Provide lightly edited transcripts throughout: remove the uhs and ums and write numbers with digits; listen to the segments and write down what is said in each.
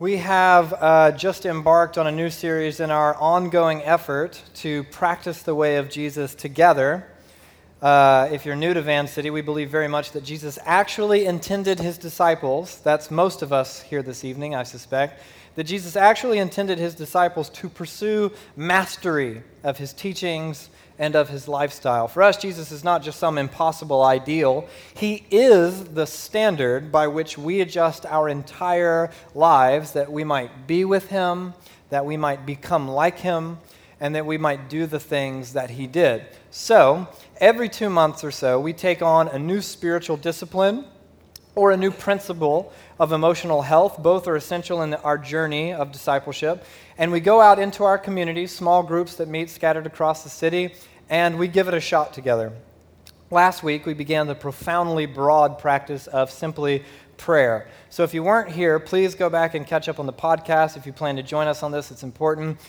We have just embarked on a new series in our ongoing effort to practice the way of Jesus together. If you're new to Van City, we believe very much that Jesus actually intended his disciples, that's most of us here this evening, I suspect, that Jesus actually intended his disciples to pursue mastery of his teachings and of his lifestyle. For us, Jesus is not just some impossible ideal. He is the standard by which we adjust our entire lives, that we might be with him, that we might become like him, and that we might do the things that he did. So, every 2 months or so, we take on a new spiritual discipline or a new principle of emotional health. Both are essential in our journey of discipleship. And we go out into our community, small groups that meet scattered across the city, and we give it a shot together. Last week, we began the profoundly broad practice of simply prayer. So if you weren't here, please go back and catch up on the podcast. If you plan to join us on this, it's important.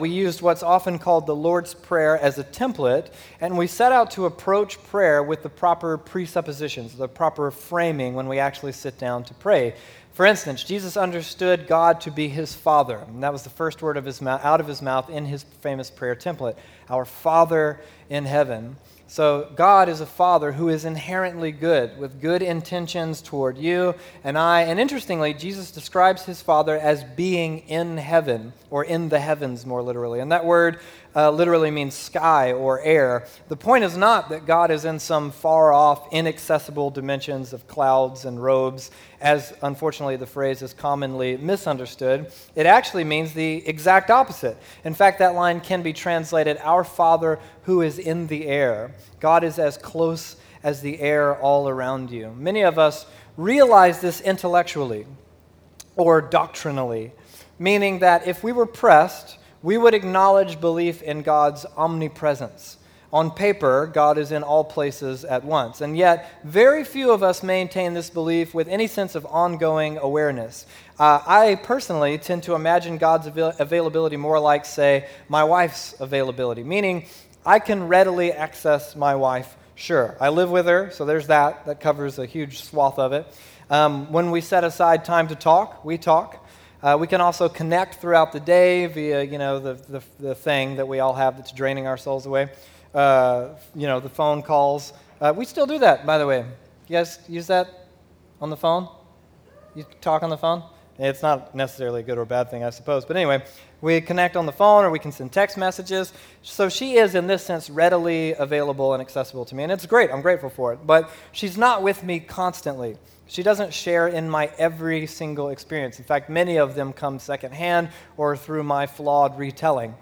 We used what's often called the Lord's Prayer as a template, and we set out to approach prayer with the proper presuppositions, the proper framing when we actually sit down to pray. For instance, Jesus understood God to be his Father, and that was the first word of his mouth, out of his mouth in his famous prayer template, our Father in heaven. So God is a Father who is inherently good, with good intentions toward you and I. And interestingly, Jesus describes his Father as being in heaven, or in the heavens more literally. And that word literally means sky or air. The point is not that God is in some far-off, inaccessible dimensions of clouds and robes, as unfortunately the phrase is commonly misunderstood. It actually means the exact opposite. In fact, that line can be translated, "Our Father who is in the air." God is as close as the air all around you. Many of us realize this intellectually or doctrinally, meaning that if we were pressed, we would acknowledge belief in God's omnipresence. On paper, God is in all places at once, and yet very few of us maintain this belief with any sense of ongoing awareness. I personally tend to imagine God's availability more like, say, my wife's availability, meaning I can readily access my wife, sure. I live with her, so there's that. That covers a huge swath of it. When we set aside time to talk, we talk. We can also connect throughout the day via, the thing that we all have that's draining our souls away. The phone calls. We still do that, by the way. You guys use that on the phone? You talk on the phone? It's not necessarily a good or bad thing, I suppose. But anyway, we connect on the phone or we can send text messages. So she is, in this sense, readily available and accessible to me. And it's great. I'm grateful for it. But she's not with me constantly. She doesn't share in my every single experience. In fact, many of them come secondhand or through my flawed retelling.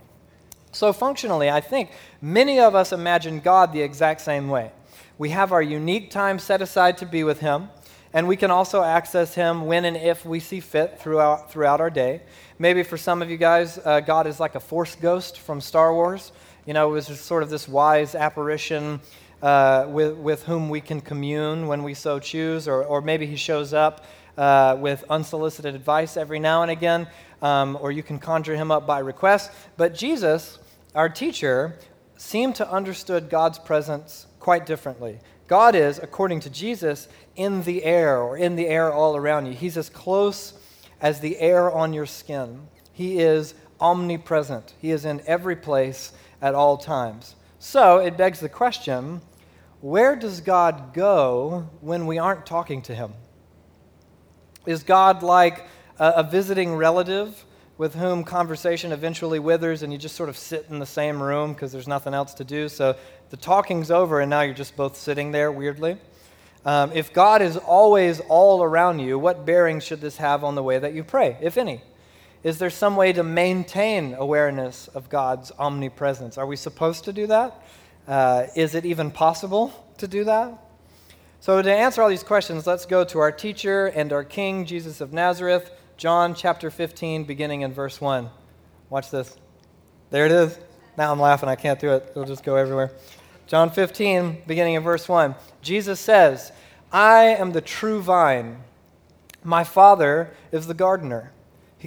So functionally, I think many of us imagine God the exact same way. We have our unique time set aside to be with him, and we can also access him when and if we see fit throughout our day. Maybe for some of you guys, God is like a Force ghost from Star Wars. It was just sort of this wise apparition with whom we can commune when we so choose, or maybe he shows up with unsolicited advice every now and again, or you can conjure him up by request. But Jesus, our teacher, seemed to understood God's presence quite differently. God is, according to Jesus, in the air, or in the air all around you. He's as close as the air on your skin. He is omnipresent. He is in every place at all times. So it begs the question, where does God go when we aren't talking to him? Is God like a visiting relative with whom conversation eventually withers and you just sort of sit in the same room because there's nothing else to do? So the talking's over and now you're just both sitting there weirdly. If God is always all around you, what bearing should this have on the way that you pray, if any? Is there some way to maintain awareness of God's omnipresence? Are we supposed to do that? Is it even possible to do that? So to answer all these questions, let's go to our teacher and our King, Jesus of Nazareth, John chapter 15, beginning in verse 1. Watch this. There it is. Now I'm laughing. I can't do it. It'll just go everywhere. John 15, beginning in verse 1. Jesus says, "I am the true vine. My Father is the gardener. He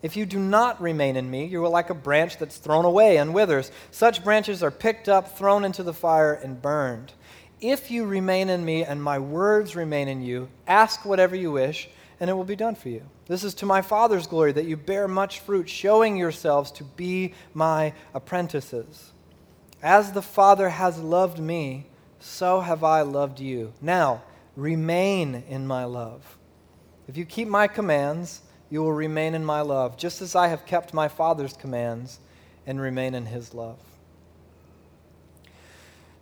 If you do not remain in me, you are like a branch that's thrown away and withers. Such branches are picked up, thrown into the fire, and burned. If you remain in me and my words remain in you, ask whatever you wish, and it will be done for you. This is to my Father's glory, that you bear much fruit, showing yourselves to be my apprentices. As the Father has loved me, so have I loved you. Now, remain in my love. If you keep my commands, you will remain in my love, just as I have kept my Father's commands and remain in his love.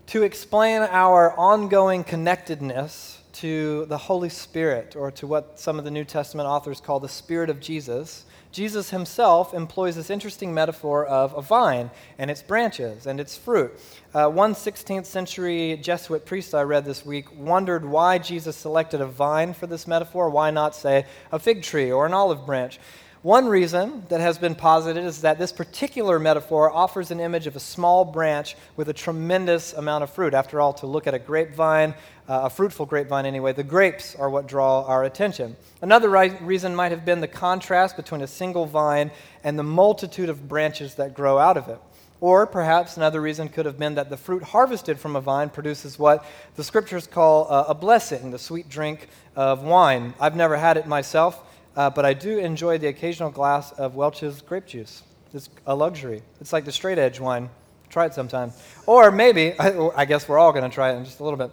To explain our ongoing connectedness to the Holy Spirit, or to what some of the New Testament authors call the Spirit of Jesus, Jesus himself employs this interesting metaphor of a vine and its branches and its fruit. One 16th century Jesuit priest I read this week wondered why Jesus selected a vine for this metaphor. Why not, say, a fig tree or an olive branch? One reason that has been posited is that this particular metaphor offers an image of a small branch with a tremendous amount of fruit. After all, to look at a grapevine, a fruitful grapevine anyway, the grapes are what draw our attention. Another reason might have been the contrast between a single vine and the multitude of branches that grow out of it. Or perhaps another reason could have been that the fruit harvested from a vine produces what the scriptures call a blessing, the sweet drink of wine. I've never had it myself. But I do enjoy the occasional glass of Welch's grape juice. It's a luxury. It's like the straight edge wine. Try it sometime. Or maybe, I guess we're all going to try it in just a little bit.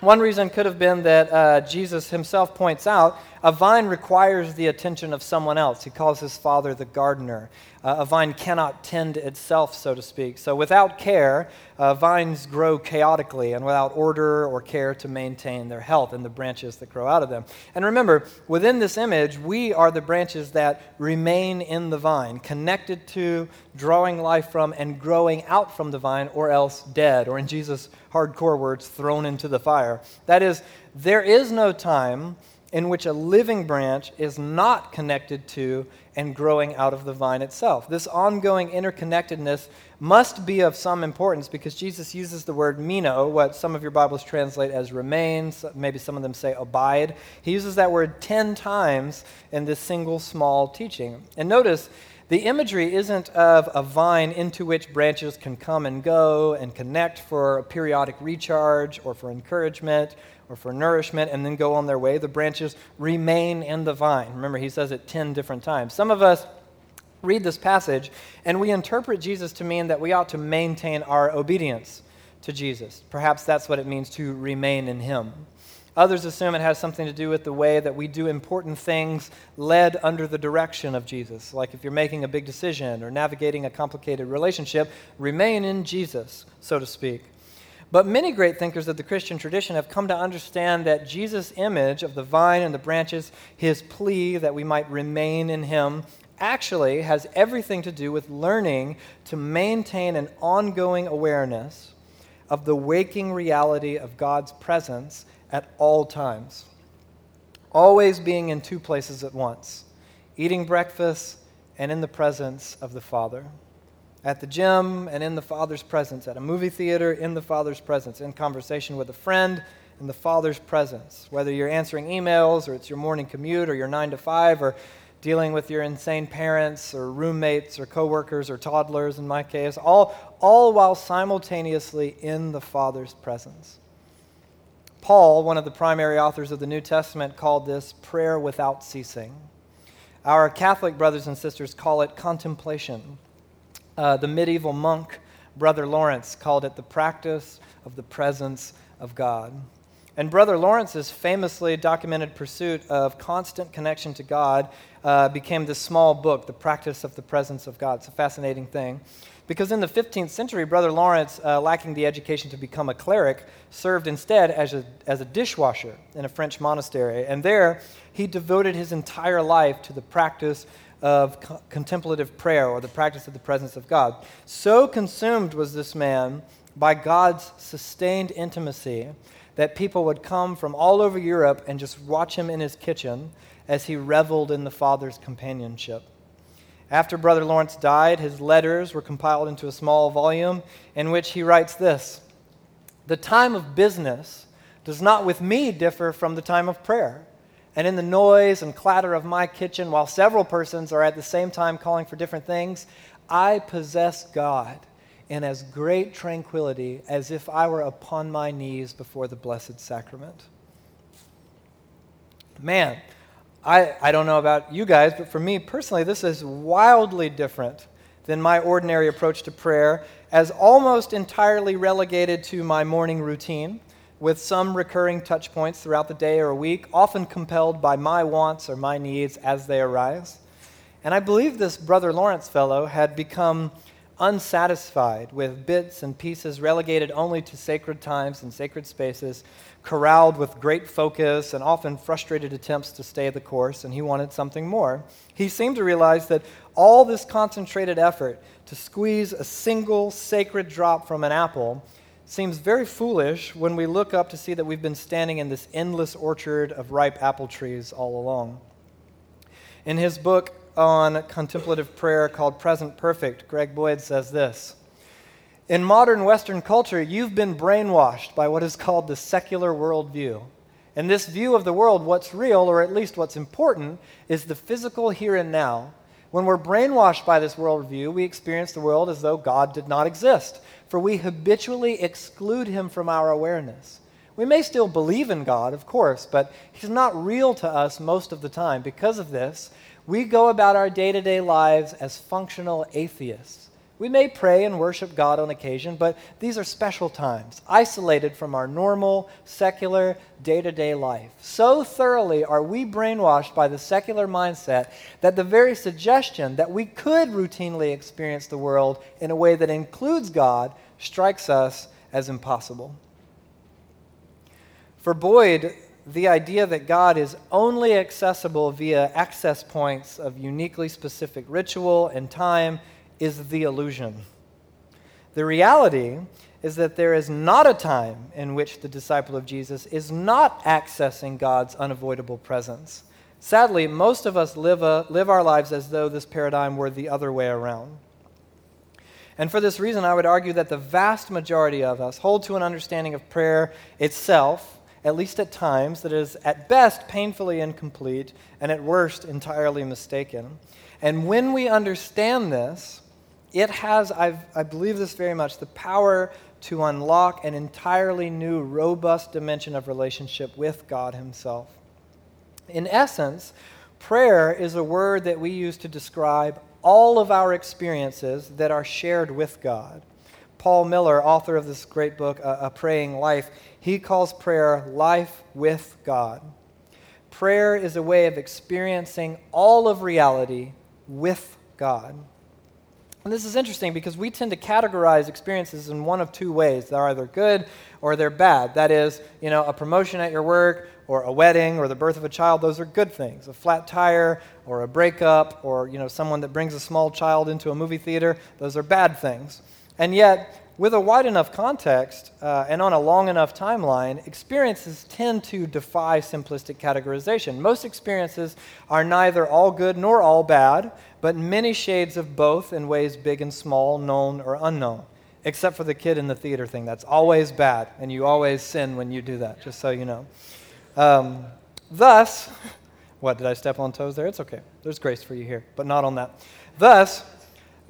One reason could have been that Jesus himself points out a vine requires the attention of someone else. He calls his Father the gardener. A vine cannot tend itself, so to speak. So without care, vines grow chaotically and without order or care to maintain their health and the branches that grow out of them. And remember, within this image, we are the branches that remain in the vine, connected to, drawing life from, and growing out from the vine, or else dead, or in Jesus' hardcore words, thrown into the fire. That is, there is no time in which a living branch is not connected to and growing out of the vine itself. This ongoing interconnectedness must be of some importance because Jesus uses the word meno, what some of your Bibles translate as remain, maybe some of them say abide. He uses that word 10 times in this single small teaching. And notice, the imagery isn't of a vine into which branches can come and go and connect for a periodic recharge or for encouragement or for nourishment and then go on their way. The branches remain in the vine. Remember, he says it 10 different times. Some of us read this passage and we interpret Jesus to mean that we ought to maintain our obedience to Jesus. Perhaps that's what it means to remain in him. Others assume it has something to do with the way that we do important things led under the direction of Jesus. Like if you're making a big decision or navigating a complicated relationship, remain in Jesus, so to speak. But many great thinkers of the Christian tradition have come to understand that Jesus' image of the vine and the branches, his plea that we might remain in him, actually has everything to do with learning to maintain an ongoing awareness of the waking reality of God's presence at all times, always being in two places at once, eating breakfast and in the presence of the Father, at the gym and in the Father's presence, at a movie theater in the Father's presence, in conversation with a friend in the Father's presence, whether you're answering emails or it's your morning commute or your 9 to 5 or dealing with your insane parents or roommates or coworkers or toddlers in my case, all while simultaneously in the Father's presence. Paul, one of the primary authors of the New Testament, called this prayer without ceasing. Our Catholic brothers and sisters call it contemplation. The medieval monk, Brother Lawrence, called it the practice of the presence of God. And Brother Lawrence's famously documented pursuit of constant connection to God became this small book, The Practice of the Presence of God. It's a fascinating thing. Because in the 15th century, Brother Lawrence, lacking the education to become a cleric, served instead as a dishwasher in a French monastery. And there, he devoted his entire life to the practice of contemplative prayer, or the practice of the presence of God. So consumed was this man by God's sustained intimacy that people would come from all over Europe and just watch him in his kitchen as he reveled in the Father's companionship. After Brother Lawrence died, his letters were compiled into a small volume in which he writes this: "The time of business does not with me differ from the time of prayer. And in the noise and clatter of my kitchen, while several persons are at the same time calling for different things, I possess God in as great tranquility as if I were upon my knees before the Blessed Sacrament." Man, I don't know about you guys, but for me personally, this is wildly different than my ordinary approach to prayer, as almost entirely relegated to my morning routine, with some recurring touch points throughout the day or a week, often compelled by my wants or my needs as they arise. And I believe this Brother Lawrence fellow had become unsatisfied with bits and pieces relegated only to sacred times and sacred spaces, corralled with great focus and often frustrated attempts to stay the course, and he wanted something more. He seemed to realize that all this concentrated effort to squeeze a single sacred drop from an apple seems very foolish when we look up to see that we've been standing in this endless orchard of ripe apple trees all along. In his book on contemplative prayer called Present Perfect, Greg Boyd says this: "In modern Western culture, you've been brainwashed by what is called the secular worldview. In this view of the world, what's real, or at least what's important, is the physical here and now. When we're brainwashed by this worldview, we experience the world as though God did not exist, for we habitually exclude him from our awareness. We may still believe in God, of course, but he's not real to us most of the time. Because of this, we go about our day-to-day lives as functional atheists. We may pray and worship God on occasion, but these are special times, isolated from our normal, secular, day-to-day life. So thoroughly are we brainwashed by the secular mindset that the very suggestion that we could routinely experience the world in a way that includes God strikes us as impossible." For Boyd, the idea that God is only accessible via access points of uniquely specific ritual and time is the illusion. The reality is that there is not a time in which the disciple of Jesus is not accessing God's unavoidable presence. Sadly, most of us live our lives as though this paradigm were the other way around. And for this reason, I would argue that the vast majority of us hold to an understanding of prayer itself, at least at times, that is at best painfully incomplete and at worst entirely mistaken. And when we understand this, it has, I believe this very much, the power to unlock an entirely new, robust dimension of relationship with God himself. In essence, prayer is a word that we use to describe all of our experiences that are shared with God. Paul Miller, author of this great book, A Praying Life, he calls prayer life with God. Prayer is a way of experiencing all of reality with God. And this is interesting because we tend to categorize experiences in one of two ways. They're either good or they're bad. That is, a promotion at your work or a wedding or the birth of a child, those are good things. A flat tire or a breakup or, someone that brings a small child into a movie theater, those are bad things. And yet, with a wide enough context and on a long enough timeline, experiences tend to defy simplistic categorization. Most experiences are neither all good nor all bad, but many shades of both in ways big and small, known or unknown, except for the kid in the theater thing. That's always bad, and you always sin when you do that, just so you know. Thus, what, did I step on toes there? It's okay. There's grace for you here, but not on that. Thus,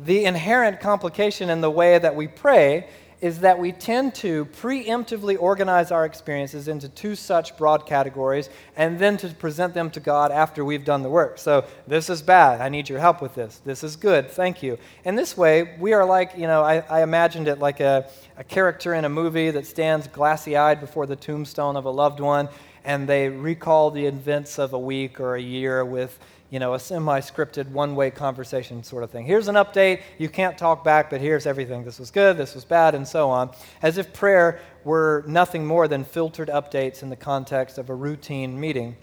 the inherent complication in the way that we pray is that we tend to preemptively organize our experiences into two such broad categories and then to present them to God after we've done the work. So this is bad. I need your help with this. This is good. Thank you. And this way, we are like, I imagined it like a character in a movie that stands glassy-eyed before the tombstone of a loved one, and they recall the events of a week or a year with a semi-scripted one-way conversation sort of thing. Here's an update. You can't talk back, but here's everything. This was good, this was bad, and so on, as if prayer were nothing more than filtered updates in the context of a routine meeting.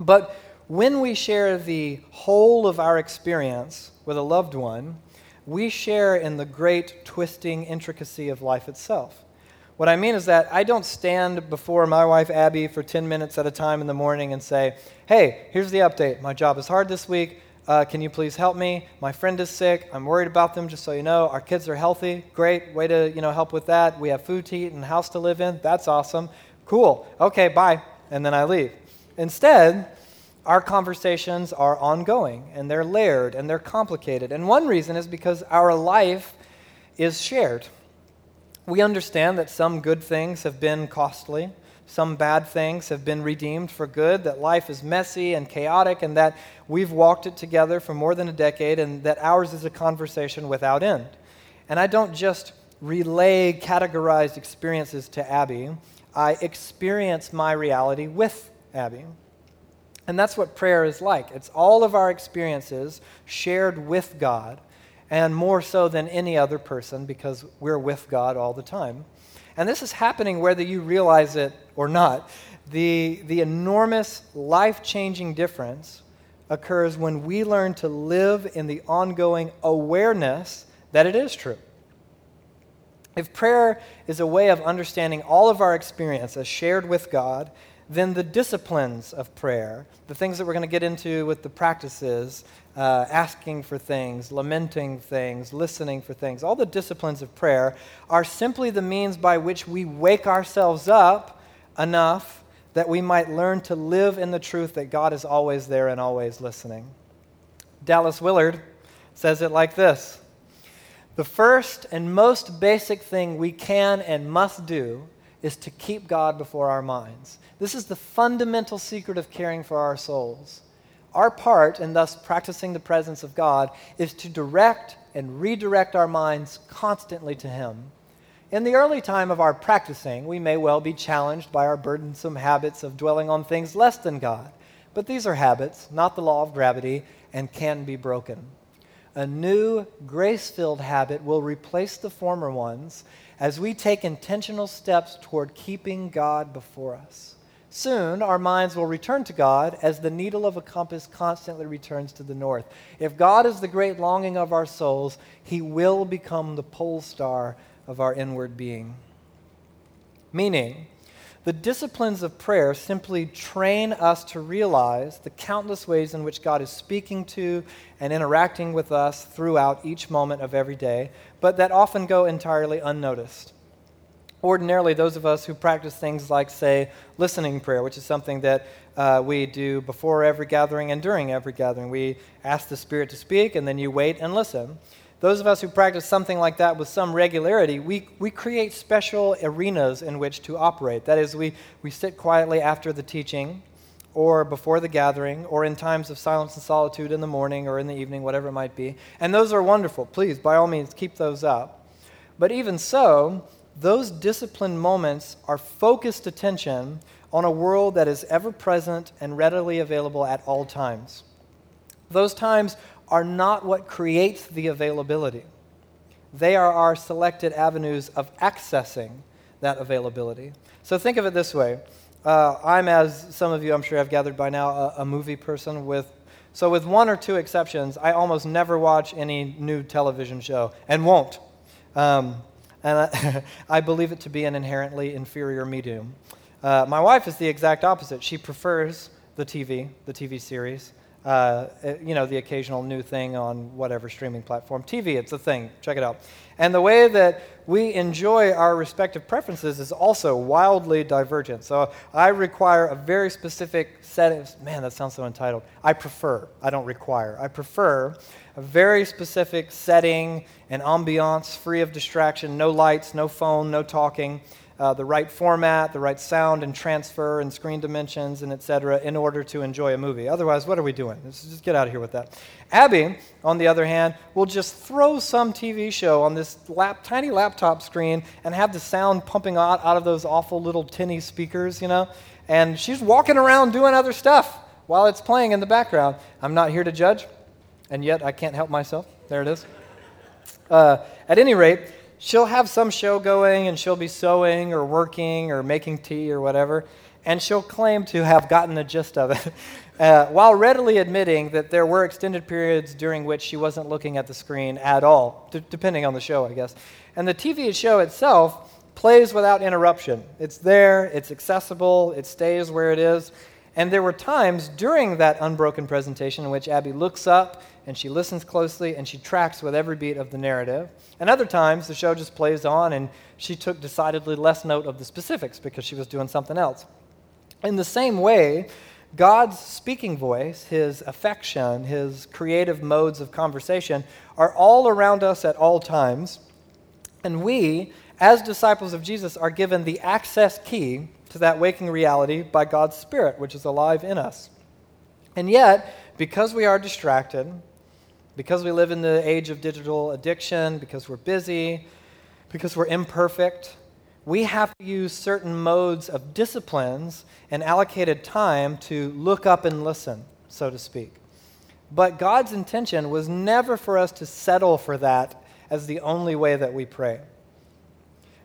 But when we share the whole of our experience with a loved one, we share in the great twisting intricacy of life itself. What I mean is that I don't stand before my wife, Abby, for 10 minutes at a time in the morning and say, hey, here's the update. My job is hard this week. Can you please help me? My friend is sick. I'm worried about them, just so you know. Our kids are healthy. Great. Way to, help with that. We have food to eat and a house to live in. That's awesome. Cool. Okay, bye. And then I leave. Instead, our conversations are ongoing, and they're layered, and they're complicated. And one reason is because our life is shared. We understand that some good things have been costly, some bad things have been redeemed for good, that life is messy and chaotic, and that we've walked it together for more than a decade, and that ours is a conversation without end. And I don't just relay categorized experiences to Abby. I experience my reality with Abby. And that's what prayer is like. It's all of our experiences shared with God, and more so than any other person, because we're with God all the time. And this is happening whether you realize it or not. The enormous life-changing difference occurs when we learn to live in the ongoing awareness that it is true. If prayer is a way of understanding all of our experience as shared with God, then the disciplines of prayer, the things that we're going to get into with the practices, asking for things, lamenting things, listening for things, all the disciplines of prayer are simply the means by which we wake ourselves up enough that we might learn to live in the truth that God is always there and always listening. Dallas Willard says it like this: the first and most basic thing we can and must do is to keep God before our minds. This is the fundamental secret of caring for our souls. Our part in thus practicing the presence of God is to direct and redirect our minds constantly to Him. In the early time of our practicing, we may well be challenged by our burdensome habits of dwelling on things less than God, but these are habits, not the law of gravity, and can be broken. A new, grace-filled habit will replace the former ones as we take intentional steps toward keeping God before us. Soon, our minds will return to God as the needle of a compass constantly returns to the north. If God is the great longing of our souls, He will become the pole star of our inward being. Meaning, the disciplines of prayer simply train us to realize the countless ways in which God is speaking to and interacting with us throughout each moment of every day, but that often go entirely unnoticed. Ordinarily, those of us who practice things like, say, listening prayer, which is something that we do before every gathering and during every gathering, we ask the Spirit to speak, and then you wait and listen. Those of us who practice something like that with some regularity, we create special arenas in which to operate. That is, we sit quietly after the teaching or before the gathering or in times of silence and solitude in the morning or in the evening, whatever it might be. And those are wonderful. Please, by all means, keep those up. But even so, those disciplined moments are focused attention on a world that is ever-present and readily available at all times. Those times are not what creates the availability. They are our selected avenues of accessing that availability. So think of it this way. I'm, as some of you I'm sure have gathered by now, a movie person. With one or two exceptions, I almost never watch any new television show, and won't. And I I believe it to be an inherently inferior medium. My wife is the exact opposite. She prefers the TV series, the occasional new thing on whatever streaming platform. TV, it's a thing. Check it out. And the way that we enjoy our respective preferences is also wildly divergent. So I require a very specific setting. Man, that sounds so entitled. I prefer. I don't require. I prefer a very specific setting and ambiance, free of distraction, no lights, no phone, no talking, the right format, the right sound and transfer and screen dimensions and et cetera in order to enjoy a movie. Otherwise, what are we doing? Let's just get out of here with that. Abby, on the other hand, will just throw some TV show on this tiny laptop screen and have the sound pumping out of those awful little tinny speakers, and she's walking around doing other stuff while it's playing in the background. I'm not here to judge, and yet I can't help myself. There it is. At any rate, she'll have some show going, and she'll be sewing or working or making tea or whatever, and she'll claim to have gotten the gist of it, while readily admitting that there were extended periods during which she wasn't looking at the screen at all, depending on the show, I guess. And the TV show itself plays without interruption. It's there, it's accessible, it stays where it is. And there were times during that unbroken presentation in which Abby looks up and she listens closely and she tracks with every beat of the narrative. And other times the show just plays on and she took decidedly less note of the specifics because she was doing something else. In the same way, God's speaking voice, his affection, his creative modes of conversation are all around us at all times. And we, as disciples of Jesus, are given the access key to that waking reality by God's Spirit, which is alive in us. And yet, because we are distracted, because we live in the age of digital addiction, because we're busy, because we're imperfect, we have to use certain modes of disciplines and allocated time to look up and listen, so to speak. But God's intention was never for us to settle for that as the only way that we pray.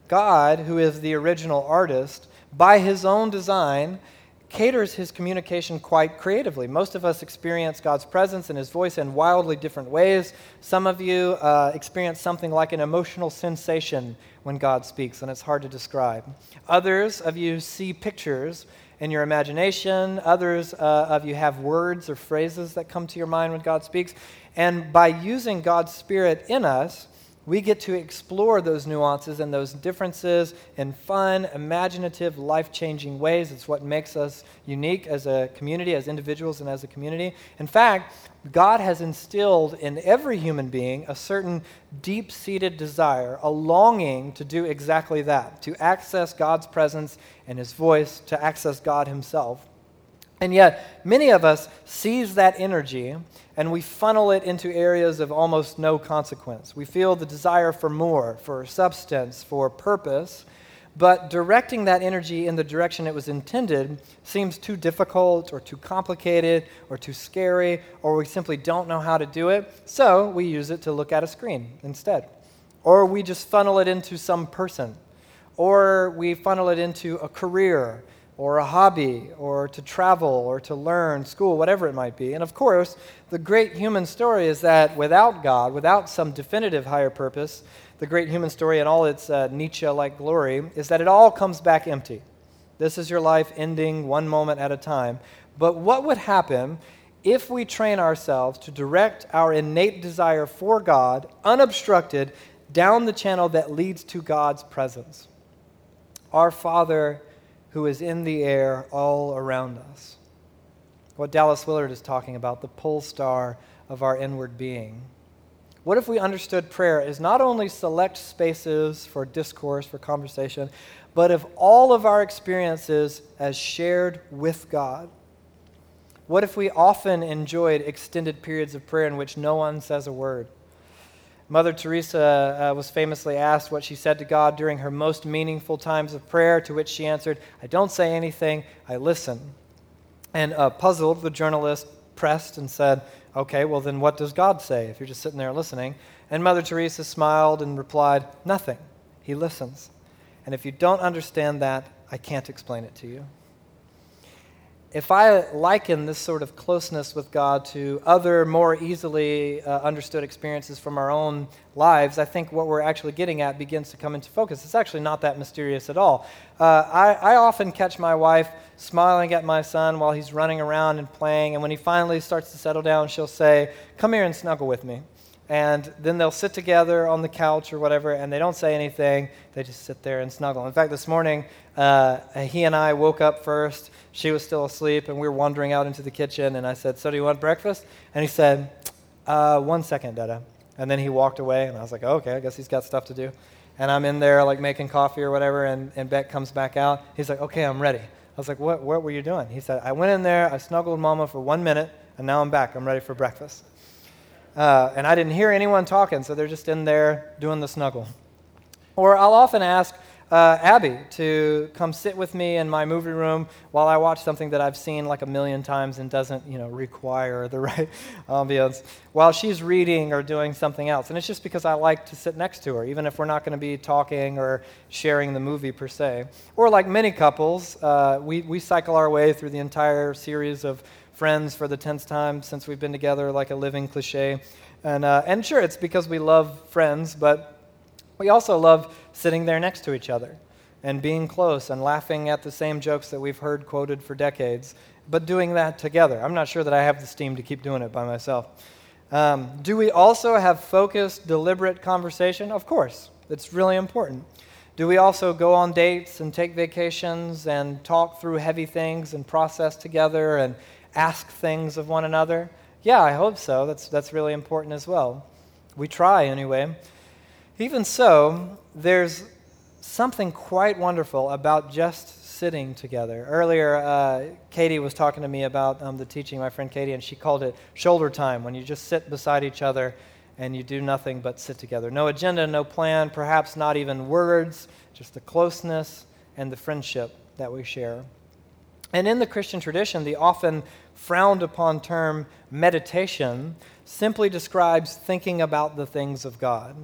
God, who is the original artist, by his own design, caters his communication quite creatively. Most of us experience God's presence and his voice in wildly different ways. Some of you experience something like an emotional sensation when God speaks, and it's hard to describe. Others of you see pictures in your imagination. Others of you have words or phrases that come to your mind when God speaks. And by using God's Spirit in us, we get to explore those nuances and those differences in fun, imaginative, life-changing ways. It's what makes us unique as a community, as individuals, and as a community. In fact, God has instilled in every human being a certain deep-seated desire, a longing to do exactly that, to access God's presence and his voice, to access God himself. And yet, many of us seize that energy and we funnel it into areas of almost no consequence. We feel the desire for more, for substance, for purpose, but directing that energy in the direction it was intended seems too difficult or too complicated or too scary, or we simply don't know how to do it, so we use it to look at a screen instead. Or we just funnel it into some person, or we funnel it into a career, or a hobby, or to travel, or to learn, school, whatever it might be. And of course, the great human story is that without God, without some definitive higher purpose, the great human story in all its Nietzsche-like glory is that it all comes back empty. This is your life ending one moment at a time. But what would happen if we train ourselves to direct our innate desire for God, unobstructed, down the channel that leads to God's presence? Our Father who is in the air all around us. What Dallas Willard is talking about, the pole star of our inward being. What if we understood prayer as not only select spaces for discourse, for conversation, but of all of our experiences as shared with God? What if we often enjoyed extended periods of prayer in which no one says a word? Mother Teresa was famously asked what she said to God during her most meaningful times of prayer, to which she answered, "I don't say anything, I listen." And puzzled, the journalist pressed and said, "Okay, well then what does God say if you're just sitting there listening?" And Mother Teresa smiled and replied, "Nothing. He listens. And if you don't understand that, I can't explain it to you." If I liken this sort of closeness with God to other, more easily understood experiences from our own lives, I think what we're actually getting at begins to come into focus. It's actually not that mysterious at all. I often catch my wife smiling at my son while he's running around and playing, and when he finally starts to settle down, she'll say, "Come here and snuggle with me." And then they'll sit together on the couch or whatever, and they don't say anything. They just sit there and snuggle. In fact, this morning, he and I woke up first. She was still asleep, and we were wandering out into the kitchen. And I said, "So do you want breakfast?" And he said, "One second, Dada." And then he walked away, and I was like, "Oh, okay, I guess he's got stuff to do." And I'm in there, like, making coffee or whatever, and Beck comes back out. He's like, "Okay, I'm ready." I was like, "What were you doing?" He said, "I went in there, I snuggled Mama for 1 minute, and now I'm back. I'm ready for breakfast." And I didn't hear anyone talking, so they're just in there doing the snuggle. Or I'll often ask Abby to come sit with me in my movie room while I watch something that I've seen like a million times and doesn't, require the right ambience, while she's reading or doing something else. And it's just because I like to sit next to her, even if we're not going to be talking or sharing the movie per se. Or like many couples, we cycle our way through the entire series of Friends for the 10th time since we've been together, like a living cliche. And sure, it's because we love Friends, but we also love sitting there next to each other. and being close and laughing at the same jokes that we've heard quoted for decades, but doing that together. I'm not sure that I have the steam to keep doing it by myself. Do we also have focused, deliberate conversation? Of course. It's really important. Do we also go on dates and take vacations and talk through heavy things and process together and ask things of one another? Yeah, I hope so. That's really important as well. We try anyway. Even so, there's something quite wonderful about just sitting together. Earlier, Katie was talking to me about the teaching, my friend Katie, and she called it shoulder time, when you just sit beside each other and you do nothing but sit together. No agenda, no plan, perhaps not even words, just the closeness and the friendship that we share. And in the Christian tradition, the often frowned upon term meditation simply describes thinking about the things of God.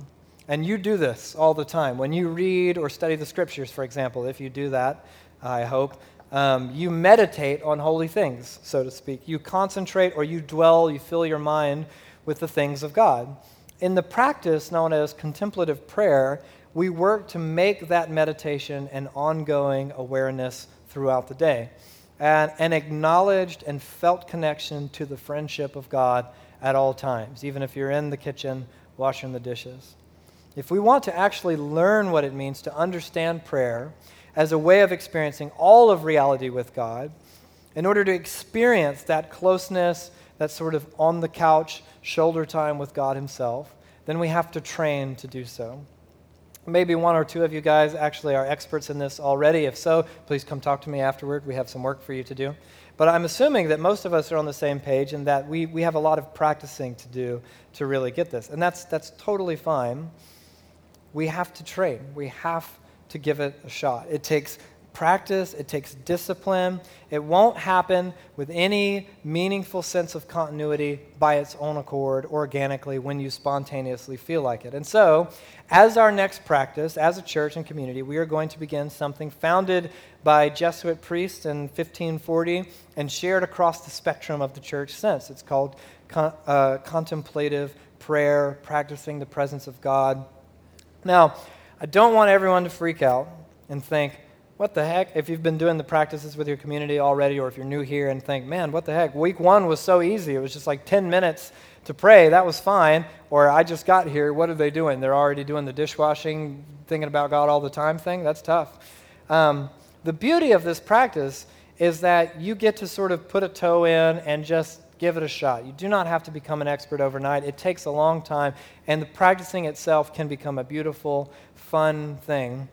And you do this all the time. When you read or study the scriptures, for example, if you do that, I hope, you meditate on holy things, so to speak. You concentrate or you dwell, you fill your mind with the things of God. In the practice known as contemplative prayer, we work to make that meditation an ongoing awareness throughout the day, and an acknowledged and felt connection to the friendship of God at all times, even if you're in the kitchen washing the dishes. If we want to actually learn what it means to understand prayer as a way of experiencing all of reality with God, in order to experience that closeness, that sort of on-the-couch shoulder time with God himself, then we have to train to do so. Maybe one or two of you guys actually are experts in this already. If so, please come talk to me afterward. We have some work for you to do. But I'm assuming that most of us are on the same page and that we have a lot of practicing to do to really get this. And that's totally fine. We have to train. We have to give it a shot. It takes practice, it takes discipline. It won't happen with any meaningful sense of continuity by its own accord, organically, when you spontaneously feel like it. And so, as our next practice, as a church and community, we are going to begin something founded by Jesuit priests in 1540 and shared across the spectrum of the church since. It's called contemplative prayer, practicing the presence of God. Now, I don't want everyone to freak out and think, what the heck, if you've been doing the practices with your community already, or if you're new here and think, man, what the heck, week one was so easy. It was just like 10 minutes to pray. That was fine. Or I just got here. What are they doing? They're already doing the dishwashing, thinking about God all the time thing. That's tough. The beauty of this practice is that you get to sort of put a toe in and just give it a shot. You do not have to become an expert overnight. It takes a long time, and the practicing itself can become a beautiful, fun thing.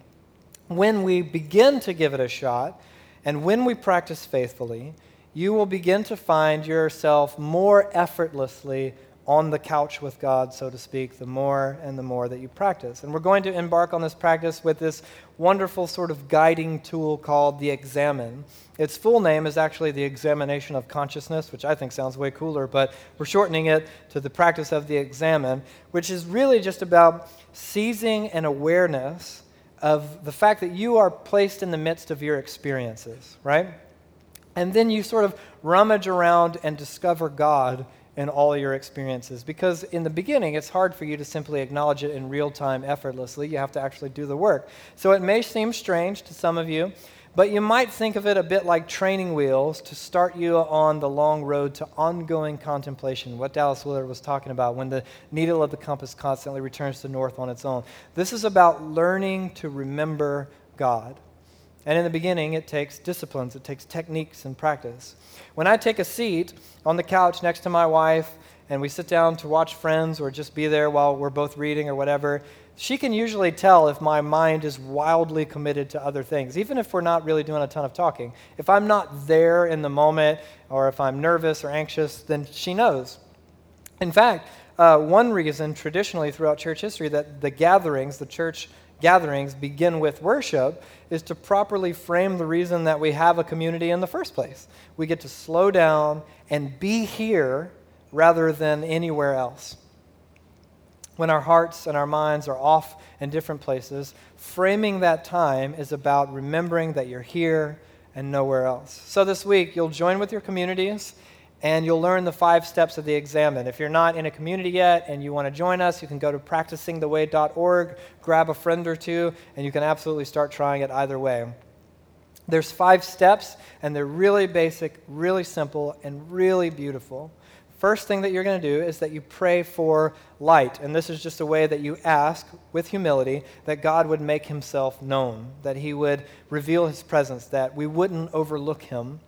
When we begin to give it a shot, and when we practice faithfully, you will begin to find yourself more effortlessly on the couch with God, so to speak, the more and the more that you practice. And we're going to embark on this practice with this wonderful sort of guiding tool called the Examine. Its full name is actually the Examination of Consciousness, which I think sounds way cooler, but we're shortening it to the practice of the Examine, which is really just about seizing an awareness of the fact that you are placed in the midst of your experiences, right? And then you sort of rummage around and discover God in all your experiences, because in the beginning it's hard for you to simply acknowledge it in real time effortlessly. You have to actually do the work. So it may seem strange to some of you, but you might think of it a bit like training wheels to start you on the long road to ongoing contemplation, what Dallas Willard was talking about when the needle of the compass constantly returns to north on its own. This is about learning to remember God. And in the beginning, it takes disciplines, it takes techniques and practice. When I take a seat on the couch next to my wife and we sit down to watch Friends or just be there while we're both reading or whatever, she can usually tell if my mind is wildly committed to other things, even if we're not really doing a ton of talking. If I'm not there in the moment or if I'm nervous or anxious, then she knows. In fact, one reason traditionally throughout church history that the church gatherings begin with worship is to properly frame the reason that we have a community in the first place. We get to slow down and be here rather than anywhere else. When our hearts and our minds are off in different places, framing that time is about remembering that you're here and nowhere else. So this week, you'll join with your communities and you'll learn the 5 steps of the Examen. If you're not in a community yet and you want to join us, you can go to practicingtheway.org, grab a friend or two, and you can absolutely start trying it either way. There's 5 steps, and they're really basic, really simple, and really beautiful. First thing that you're going to do is that you pray for light, and this is just a way that you ask with humility that God would make himself known, that he would reveal his presence, that we wouldn't overlook him,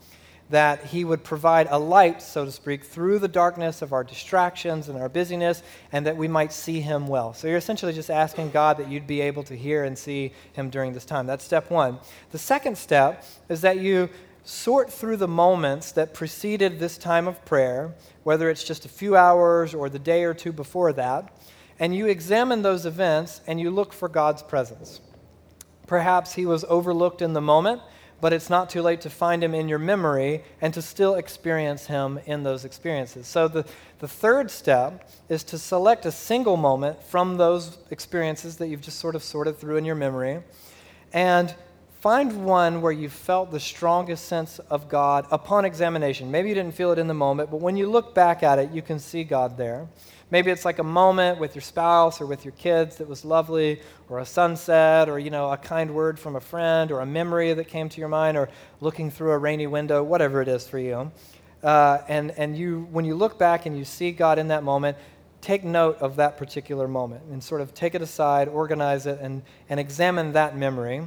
that he would provide a light, so to speak, through the darkness of our distractions and our busyness, and that we might see him well. So you're essentially just asking God that you'd be able to hear and see him during this time. That's step 1. The second step is that you sort through the moments that preceded this time of prayer, whether it's just a few hours or the day or two before that, and you examine those events and you look for God's presence. Perhaps he was overlooked in the moment, but it's not too late to find him in your memory and to still experience him in those experiences. So the third step is to select a single moment from those experiences that you've just sort of sorted through in your memory, and find one where you felt the strongest sense of God upon examination. Maybe you didn't feel it in the moment, but when you look back at it, you can see God there. Maybe it's like a moment with your spouse or with your kids that was lovely, or a sunset, or a kind word from a friend, or a memory that came to your mind, or looking through a rainy window, whatever it is for you. And you, when you look back and you see God in that moment, take note of that particular moment and sort of take it aside, organize it, and examine that memory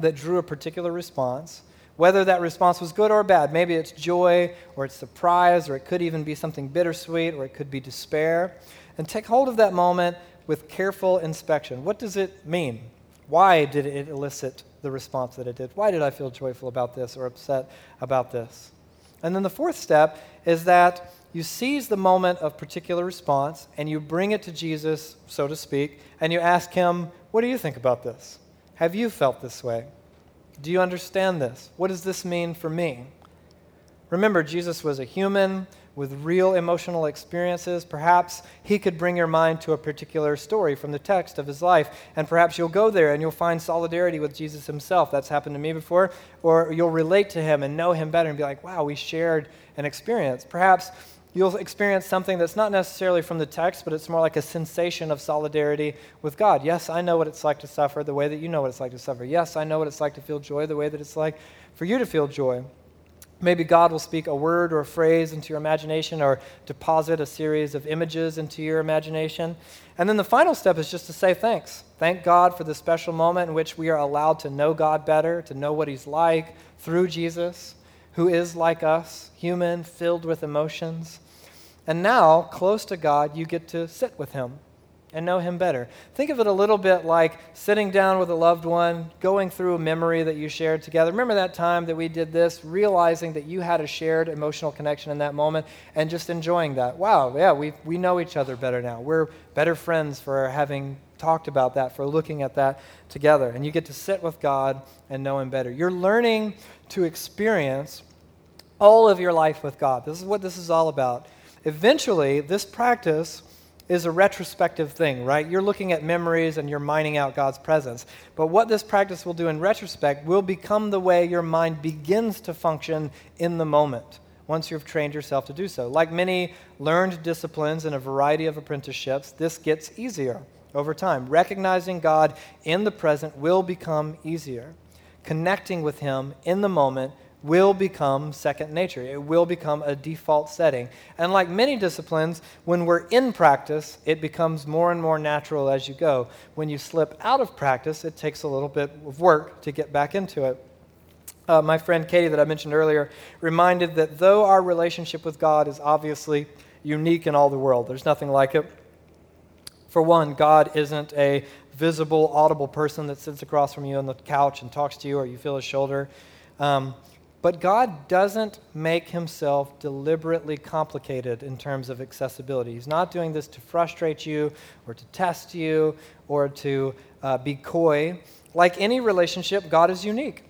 that drew a particular response, whether that response was good or bad. Maybe it's joy, or it's surprise, or it could even be something bittersweet, or it could be despair. And take hold of that moment with careful inspection. What does it mean? Why did it elicit the response that it did? Why did I feel joyful about this or upset about this? And then the fourth step is that you seize the moment of particular response and you bring it to Jesus, so to speak, and you ask him, what do you think about this? Have you felt this way? Do you understand this? What does this mean for me? Remember, Jesus was a human with real emotional experiences. Perhaps he could bring your mind to a particular story from the text of his life, and perhaps you'll go there and you'll find solidarity with Jesus himself. That's happened to me before. Or you'll relate to him and know him better and be like, wow, we shared an experience. Perhaps you'll experience something that's not necessarily from the text, but it's more like a sensation of solidarity with God. Yes, I know what it's like to suffer the way that you know what it's like to suffer. Yes, I know what it's like to feel joy the way that it's like for you to feel joy. Maybe God will speak a word or a phrase into your imagination, or deposit a series of images into your imagination. And then the final step is just to say thanks. Thank God for the special moment in which we are allowed to know God better, to know what he's like through Jesus, who is like us, human, filled with emotions. And now, close to God, you get to sit with him and know him better. Think of it a little bit like sitting down with a loved one, going through a memory that you shared together. Remember that time that we did this, realizing that you had a shared emotional connection in that moment and just enjoying that. Wow, yeah, we know each other better now. We're better friends for having talked about that, for looking at that together. And you get to sit with God and know him better. You're learning to experience all of your life with God. This is what this is all about. Eventually, this practice is a retrospective thing, right? You're looking at memories and you're mining out God's presence. But what this practice will do in retrospect will become the way your mind begins to function in the moment, once you've trained yourself to do so. Like many learned disciplines in a variety of apprenticeships, this gets easier over time. Recognizing God in the present will become easier. Connecting with him in the moment will become second nature. It will become a default setting. And like many disciplines, when we're in practice, it becomes more and more natural as you go. When you slip out of practice, it takes a little bit of work to get back into it. My friend Katie that I mentioned earlier reminded that though our relationship with God is obviously unique in all the world, there's nothing like it. For one, God isn't a visible, audible person that sits across from you on the couch and talks to you, or you feel his shoulder. But God doesn't make himself deliberately complicated in terms of accessibility. He's not doing this to frustrate you or to test you or to be coy. Like any relationship, God is unique.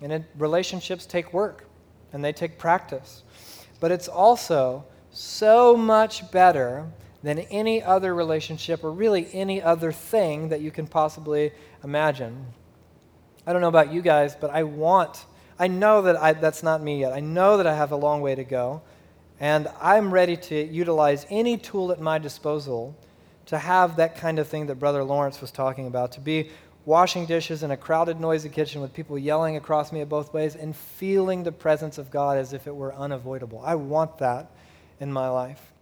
And relationships take work and they take practice. But it's also so much better than any other relationship or really any other thing that you can possibly imagine. I don't know about you guys, but I know that that's not me yet. I know that I have a long way to go. And I'm ready to utilize any tool at my disposal to have that kind of thing that Brother Lawrence was talking about, to be washing dishes in a crowded, noisy kitchen with people yelling across me both ways and feeling the presence of God as if it were unavoidable. I want that in my life.